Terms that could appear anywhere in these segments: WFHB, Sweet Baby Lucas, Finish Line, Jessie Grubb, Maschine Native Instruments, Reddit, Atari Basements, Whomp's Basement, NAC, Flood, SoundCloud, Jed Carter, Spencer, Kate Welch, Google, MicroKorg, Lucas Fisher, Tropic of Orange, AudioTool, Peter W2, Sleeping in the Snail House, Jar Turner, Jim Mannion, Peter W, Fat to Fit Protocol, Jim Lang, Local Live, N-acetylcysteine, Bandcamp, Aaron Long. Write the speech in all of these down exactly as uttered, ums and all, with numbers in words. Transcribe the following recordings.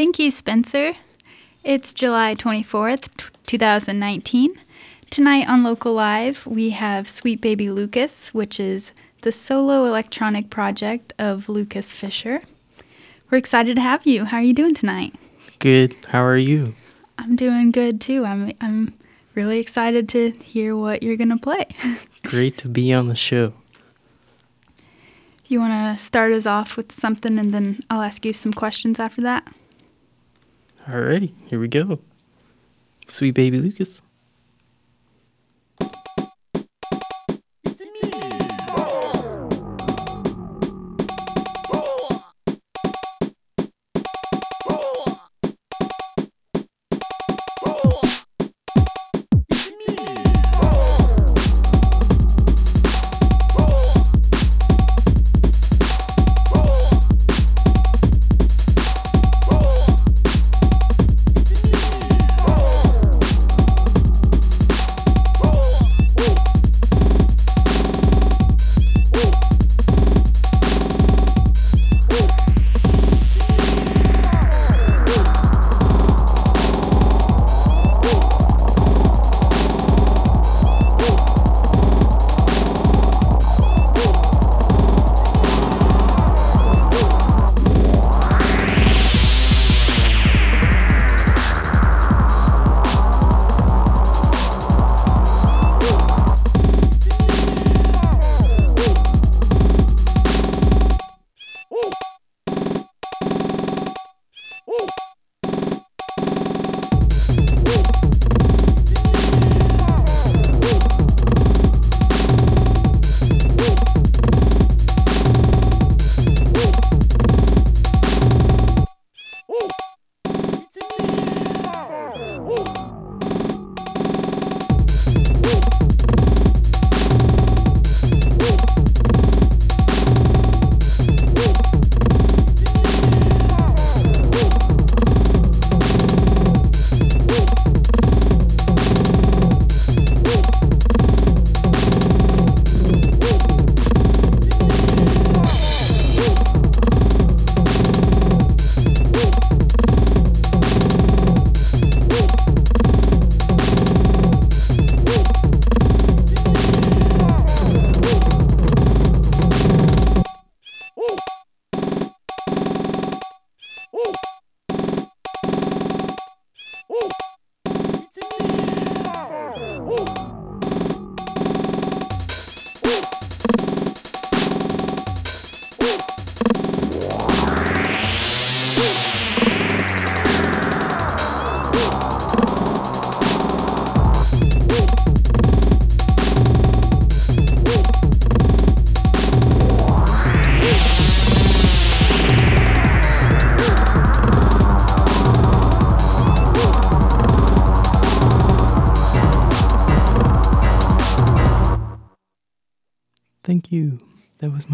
Thank you, Spencer. It's July twenty-fourth, two thousand nineteen. Tonight on Local Live, we have Sweet Baby Lucas, which is the solo electronic project of Lucas Fisher. We're excited to have you. How are you doing tonight? Good. How are you? I'm doing good, too. I'm I'm really excited to hear what you're going to play. Great to be on the show. You want to start us off with something, and then I'll ask you some questions after that? Alrighty, here we go. Sweet Baby Lucas.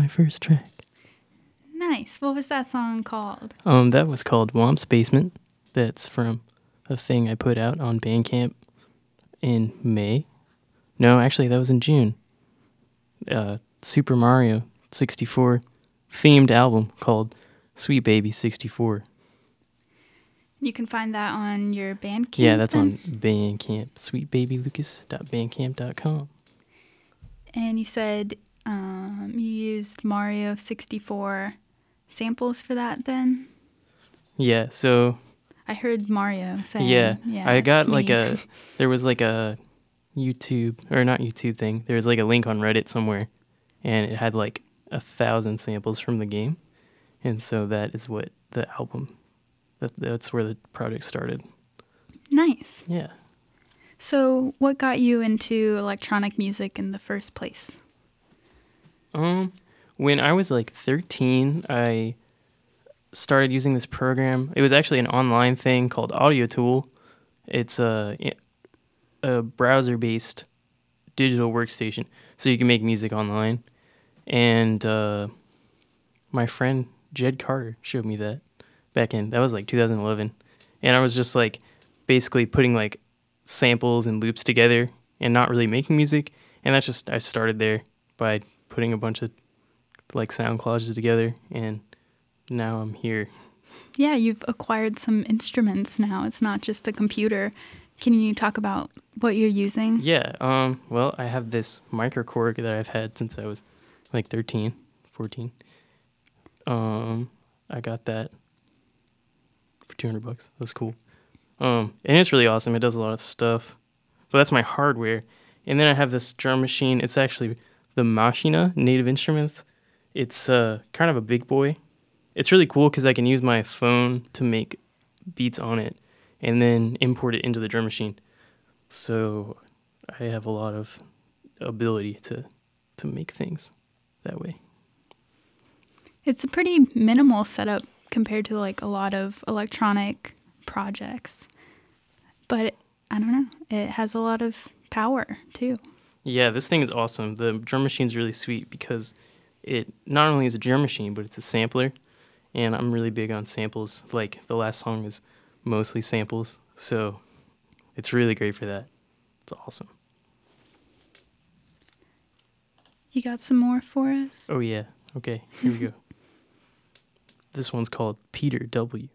First track. Nice. What was that song called? Um, that was called Whomp's Basement. That's from a thing I put out on Bandcamp in May. No, actually, that was in June. Uh, Super Mario sixty-four themed album called Sweet Baby sixty-four. You can find that on your Bandcamp? Yeah, that's then? On Bandcamp. sweet baby lucas dot bandcamp dot com. And you said... Um, you used Mario sixty-four samples for that then? Yeah, so... I heard Mario saying... Yeah, yeah I got like me. a... There was like a YouTube... Or not YouTube thing. There was like a link on Reddit somewhere. And it had like a thousand samples from the game. And so that is what the album... That, that's where the project started. Nice. Yeah. So what got you into electronic music in the first place? Um, when I was like thirteen, I started using this program. It was actually an online thing called AudioTool. It's a, a browser-based digital workstation, so you can make music online. And uh, my friend Jed Carter showed me that back in, that was like two thousand eleven. And I was just like basically putting like samples and loops together and not really making music. And that's just, I started there by... putting a bunch of like SoundClouds together, and now I'm here. Yeah, you've acquired some instruments now. It's not just the computer. Can you talk about what you're using? Yeah, um, well, I have this MicroKorg that I've had since I was like thirteen, fourteen. Um, I got that for two hundred bucks. That's cool. Um, and it's really awesome. It does a lot of stuff. But that's my hardware. And then I have this drum machine. It's actually the Maschine Native Instruments. It's uh, kind of a big boy. It's really cool because I can use my phone to make beats on it and then import it into the drum machine. So I have a lot of ability to, to make things that way. It's a pretty minimal setup compared to like a lot of electronic projects. But I don't know, it has a lot of power too. Yeah, this thing is awesome. The drum machine's really sweet because it not only is a drum machine, but it's a sampler. And I'm really big on samples. Like the last song is mostly samples. So it's really great for that. It's awesome. You got some more for us? Oh yeah. Okay, here we go. This one's called Peter W.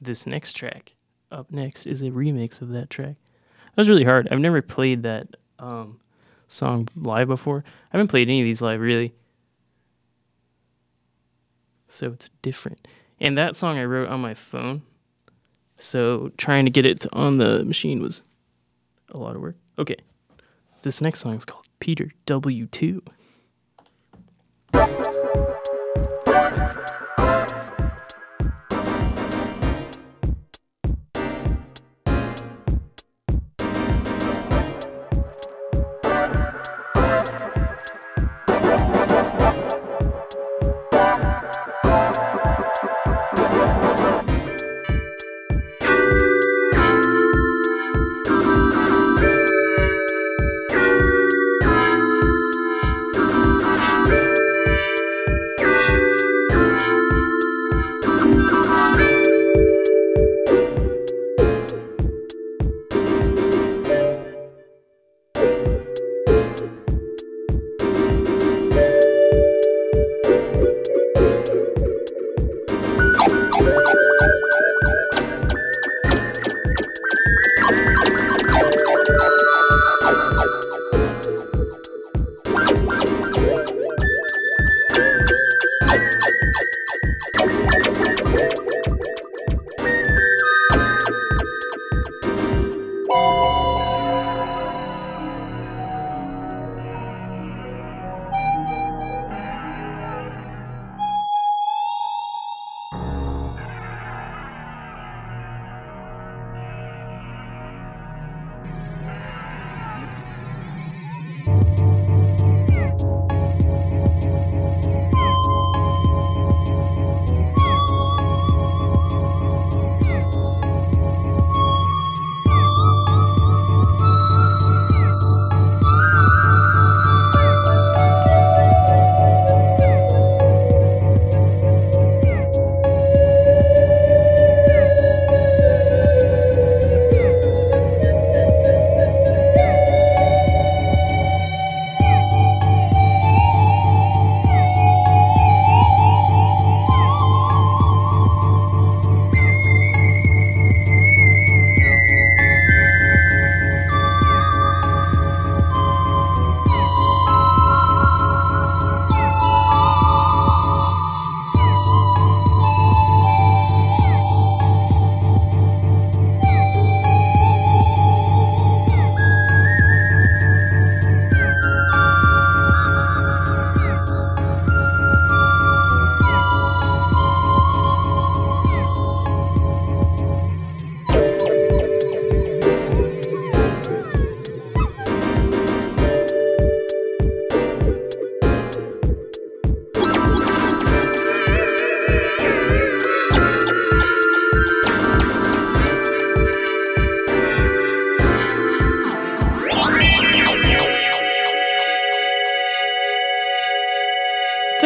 This next track up next is a remix of that track. That was really hard. I've never played that um, song live before. I haven't played any of these live really, so it's different. And that song I wrote on my phone, so trying to get it on the machine was a lot of work. Okay, this next song is called Peter W two.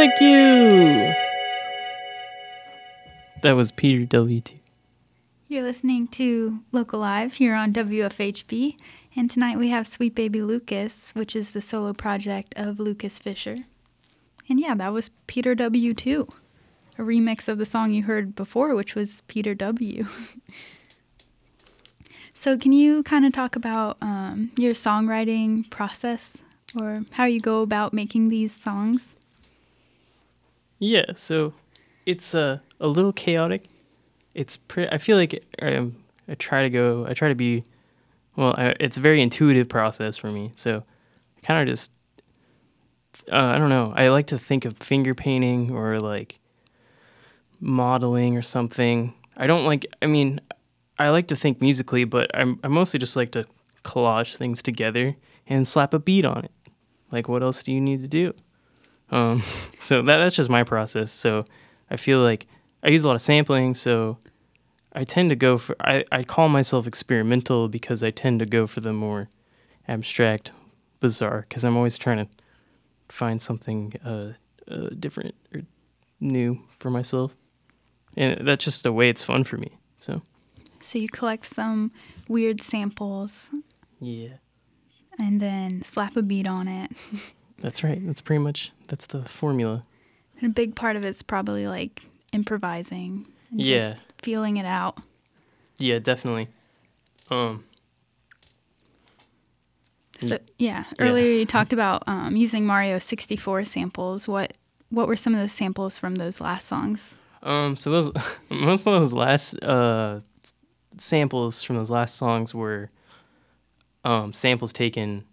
Thank you. That was Peter W two. You're listening to Local Live here on W F H B, and tonight we have Sweet Baby Lucas, which is the solo project of Lucas Fisher. And yeah, that was Peter W two, a remix of the song you heard before, which was Peter W. So can you kind of talk about um, your songwriting process, or how you go about making these songs? Yeah, so it's uh, a little chaotic. It's pretty, I feel like I, I try to go, I try to be, well, I, it's a very intuitive process for me. So I kind of just, uh, I don't know, I like to think of finger painting or like modeling or something. I don't like, I mean, I like to think musically, but I'm, I mostly just like to collage things together and slap a beat on it. Like, what else do you need to do? Um, so that that's just my process. So I feel like I use a lot of sampling, so I tend to go for, I, I call myself experimental because I tend to go for the more abstract, bizarre, because I'm always trying to find something uh, uh, different or new for myself. And that's just the way it's fun for me, so. So you collect some weird samples. Yeah. And then slap a beat on it. That's right. That's pretty much, that's the formula. And a big part of it's probably like improvising and yeah. just feeling it out. Yeah, definitely. Um, so yeah, earlier yeah. you talked about um, using Mario sixty-four samples. What what were some of those samples from those last songs? Um, so those most of those last uh, samples from those last songs were um, samples taken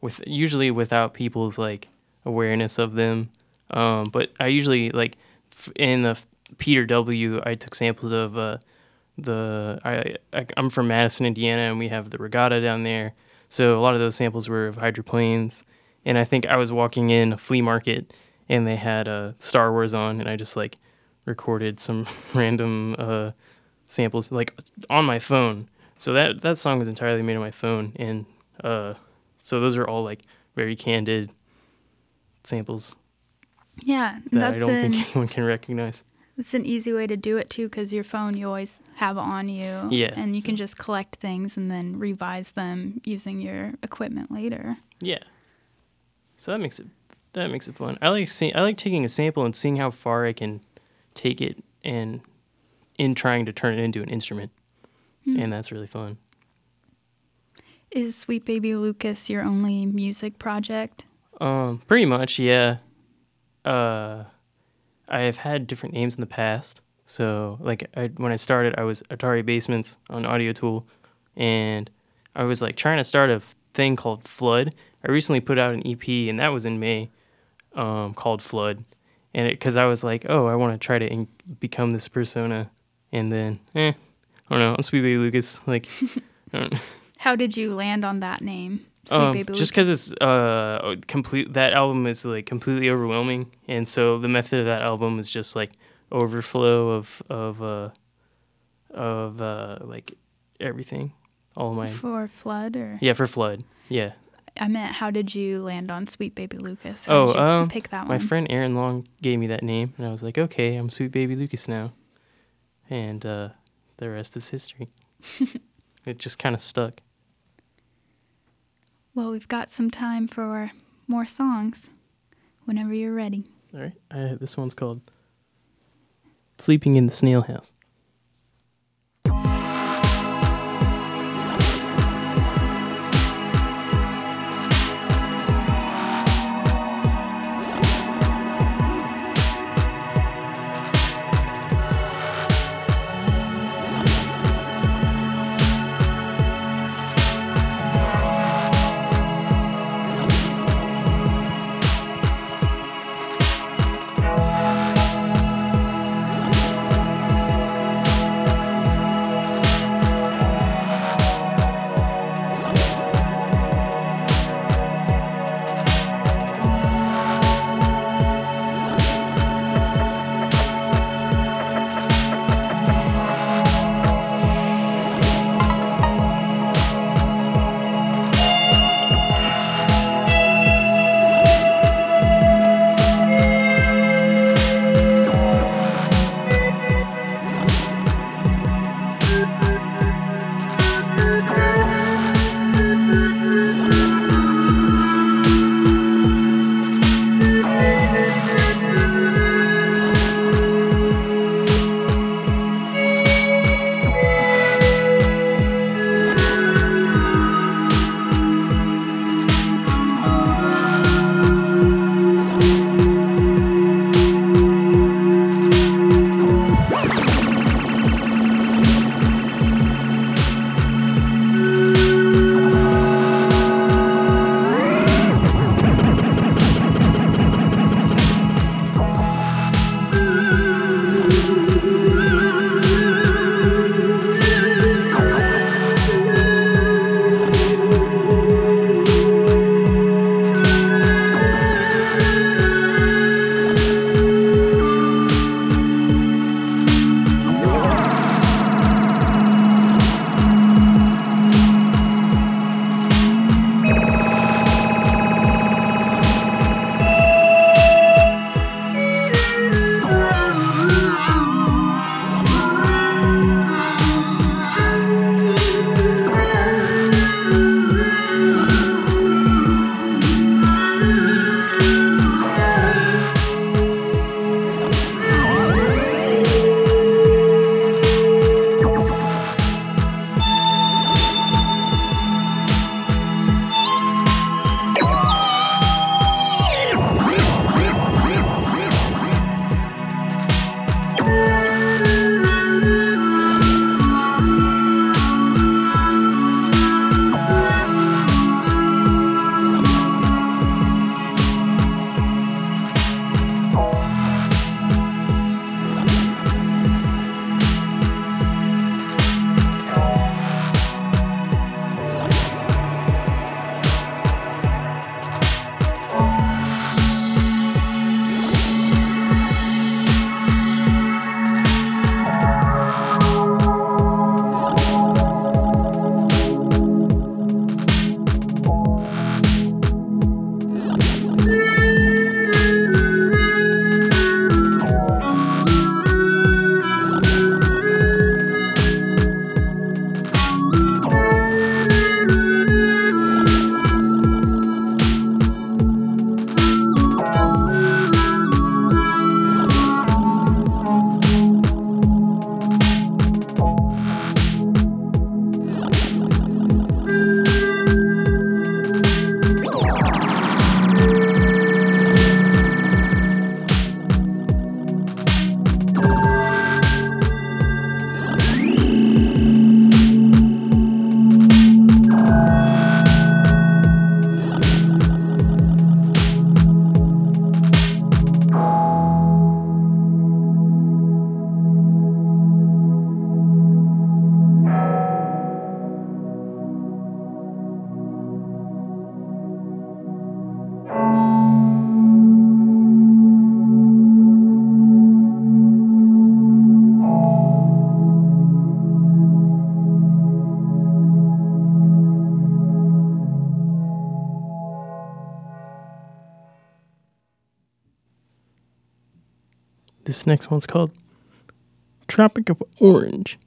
with usually without people's like awareness of them. Um, but I usually like. In the Peter W, I took samples of uh, the. I, I I'm from Madison, Indiana, and we have the regatta down there. So a lot of those samples were of hydroplanes. And I think I was walking in a flea market, and they had uh, Star Wars on, and I just like recorded some random uh, samples like on my phone. So that that song was entirely made on my phone, and uh, so those are all like very candid samples. Yeah, that that's I don't an, think anyone can recognize. It's an easy way to do it too, because your phone you always have on you, yeah, and you so. can just collect things and then revise them using your equipment later. Yeah, so that makes it that makes it fun. I like seeing I like taking a sample and seeing how far I can take it, and in trying to turn it into an instrument, mm. and that's really fun. Is Sweet Baby Lucas your only music project? Um, pretty much, yeah. Uh, I've had different names in the past. So, like, I, when I started, I was Atari Basements on AudioTool, and I was, like, trying to start a thing called Flood. I recently put out an E P, and that was in May, um, called Flood, and because I was like, oh, I want to try to in- become this persona, and then, eh, I don't know, I'm Sweet Baby Lucas, like, I don't know. How did you land on that name? Um, Baby just because it's uh complete, that album is like completely overwhelming, and so the method of that album is just like overflow of of uh, of uh, like everything, all of my for flood or yeah for flood yeah. I meant, how did you land on Sweet Baby Lucas? How oh, did you um, pick that one? My friend Aaron Long gave me that name, and I was like, okay, I'm Sweet Baby Lucas now, and uh, the rest is history. It just kind of stuck. Well, we've got some time for more songs whenever you're ready. All right. Uh, this one's called Sleeping in the Snail House. This next one's called Tropic of Orange.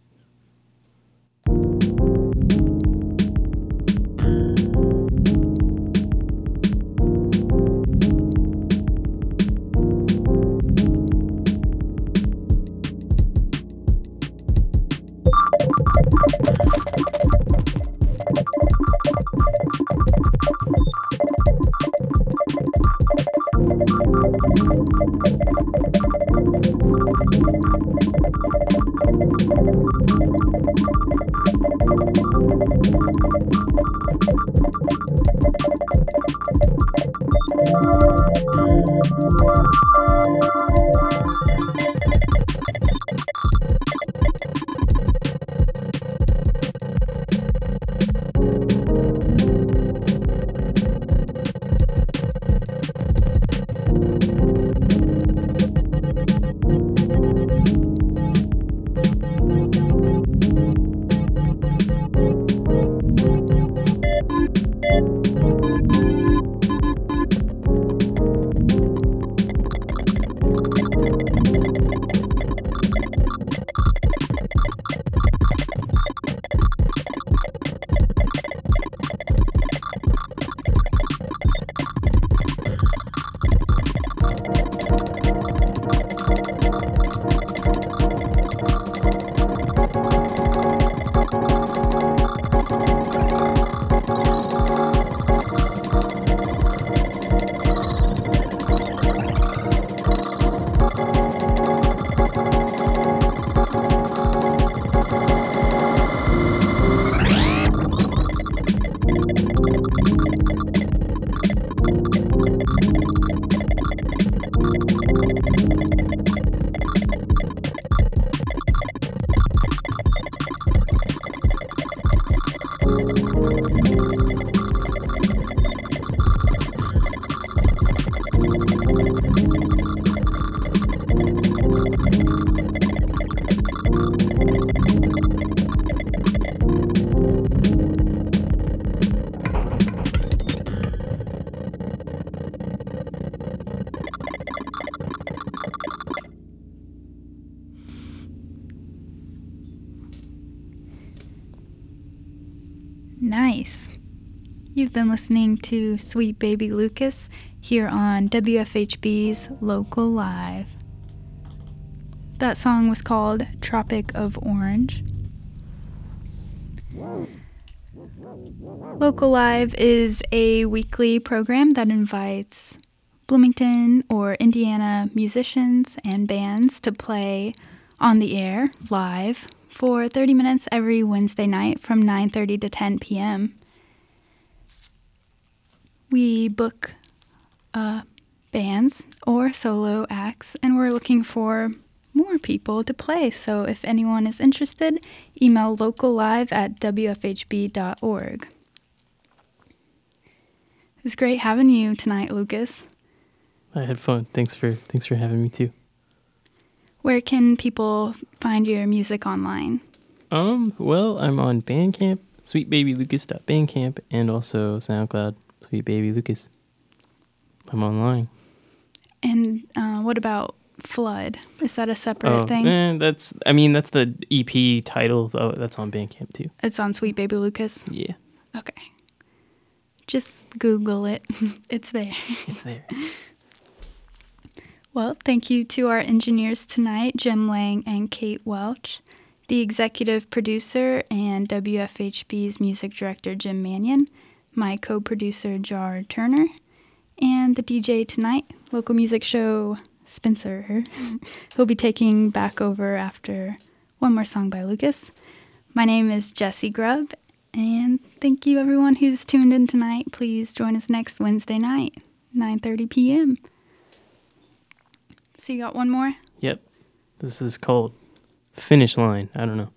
Been listening to Sweet Baby Lucas here on W F H B's Local Live. That song was called Tropic of Orange. Local Live is a weekly program that invites Bloomington or Indiana musicians and bands to play on the air live for thirty minutes every Wednesday night from nine thirty to ten p.m. We book uh, bands or solo acts, and we're looking for more people to play. So if anyone is interested, email locallive at W F H B dot org. It was great having you tonight, Lucas. I had fun. Thanks for thanks for having me too. Where can people find your music online? Um. Well, I'm on Bandcamp, sweet baby lucas dot bandcamp, and also SoundCloud. Sweet Baby Lucas. I'm online. And uh, what about Flood? Is that a separate oh, thing? Eh, that's, I mean, that's the E P title. Though. That's on Bandcamp, too. It's on Sweet Baby Lucas? Yeah. Okay. Just Google it. It's there. It's there. Well, thank you to our engineers tonight, Jim Lang and Kate Welch, the executive producer and W F H B's music director, Jim Mannion, my co-producer, Jar Turner, and the D J tonight, local music show, Spencer, who'll be taking back over after one more song by Lucas. My name is Jessie Grubb, and thank you everyone who's tuned in tonight. Please join us next Wednesday night, nine thirty p.m. So you got one more? Yep. This is called Finish Line. I don't know.